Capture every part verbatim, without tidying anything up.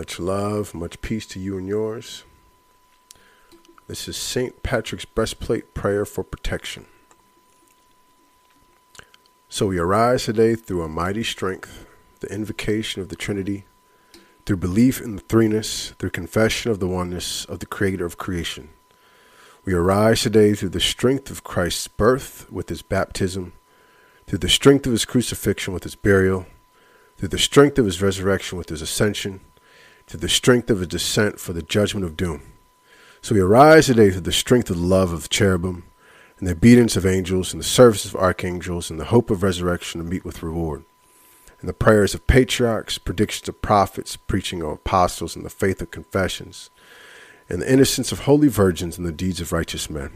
Much love, much peace to you and yours. This is Saint Patrick's Breastplate Prayer for Protection. So we arise today through a mighty strength, the invocation of the Trinity, through belief in the threeness, through confession of the oneness of the Creator of creation. We arise today through the strength of Christ's birth with his baptism, through the strength of his crucifixion with his burial, through the strength of his resurrection with his ascension, through the strength of his descent for the judgment of doom. So we arise today through the strength of the love of cherubim, and the obedience of angels, and the service of archangels, and the hope of resurrection to meet with reward, and the prayers of patriarchs, predictions of prophets, preaching of apostles, and the faith of confessions, and the innocence of holy virgins, and the deeds of righteous men.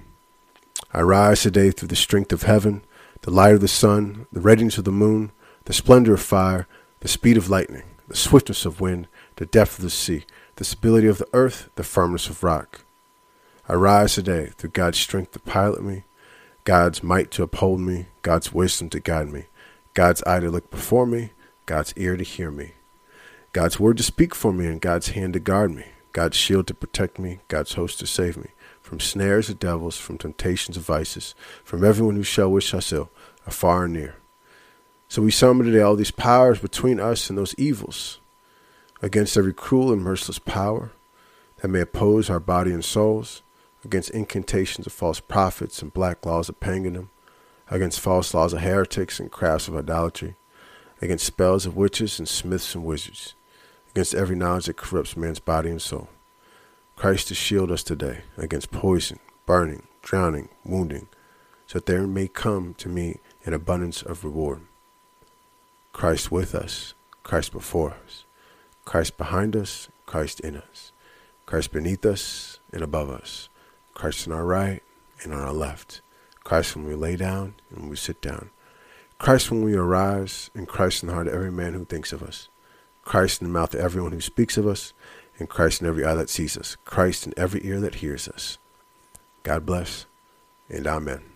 I rise today through the strength of heaven, the light of the sun, the radiance of the moon, the splendor of fire, the speed of lightning, the swiftness of wind, the depth of the sea, the stability of the earth, the firmness of rock. I rise today through God's strength to pilot me, God's might to uphold me, God's wisdom to guide me, God's eye to look before me, God's ear to hear me, God's word to speak for me, and God's hand to guard me, God's shield to protect me, God's host to save me, from snares of devils, from temptations of vices, from everyone who shall wish us ill, afar and near. So we summon today all these powers between us and those evils, against every cruel and merciless power that may oppose our body and souls, against incantations of false prophets and black laws of paganism, against false laws of heretics and crafts of idolatry, against spells of witches and smiths and wizards, against every knowledge that corrupts man's body and soul. Christ to shield us today against poison, burning, drowning, wounding, so that there may come to me an abundance of reward. Christ with us, Christ before us, Christ behind us, Christ in us, Christ beneath us and above us, Christ on our right and on our left, Christ when we lay down and when we sit down, Christ when we arise, and Christ in the heart of every man who thinks of us, Christ in the mouth of everyone who speaks of us, and Christ in every eye that sees us, Christ in every ear that hears us. God bless, and amen.